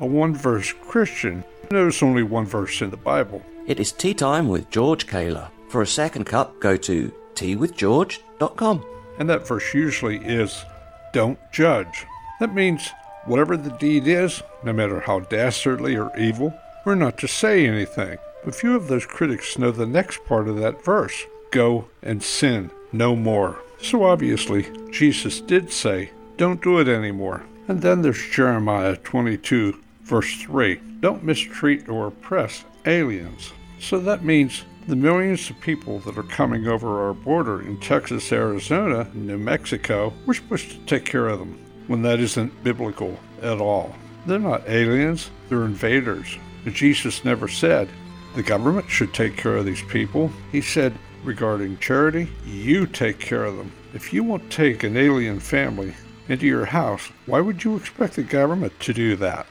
a one-verse Christian. Notice only one verse in the Bible. It is Tea Time with George Kaler. For a second cup, go to teawithgeorge.com. And that verse usually is, don't judge. That means whatever the deed is, no matter how dastardly or evil, we're not to say anything. But few of those critics know the next part of that verse. Go and sin no more. So obviously, Jesus did say, don't do it anymore. And then there's Jeremiah 22, verse 3. Don't mistreat or oppress aliens. So that means the millions of people that are coming over our border in Texas, Arizona, and New Mexico, we're supposed to take care of them, when that isn't biblical at all. They're not aliens, they're invaders. But Jesus never said the government should take care of these people. He said, regarding charity, you take care of them. If you won't take an alien family into your house, why would you expect the government to do that?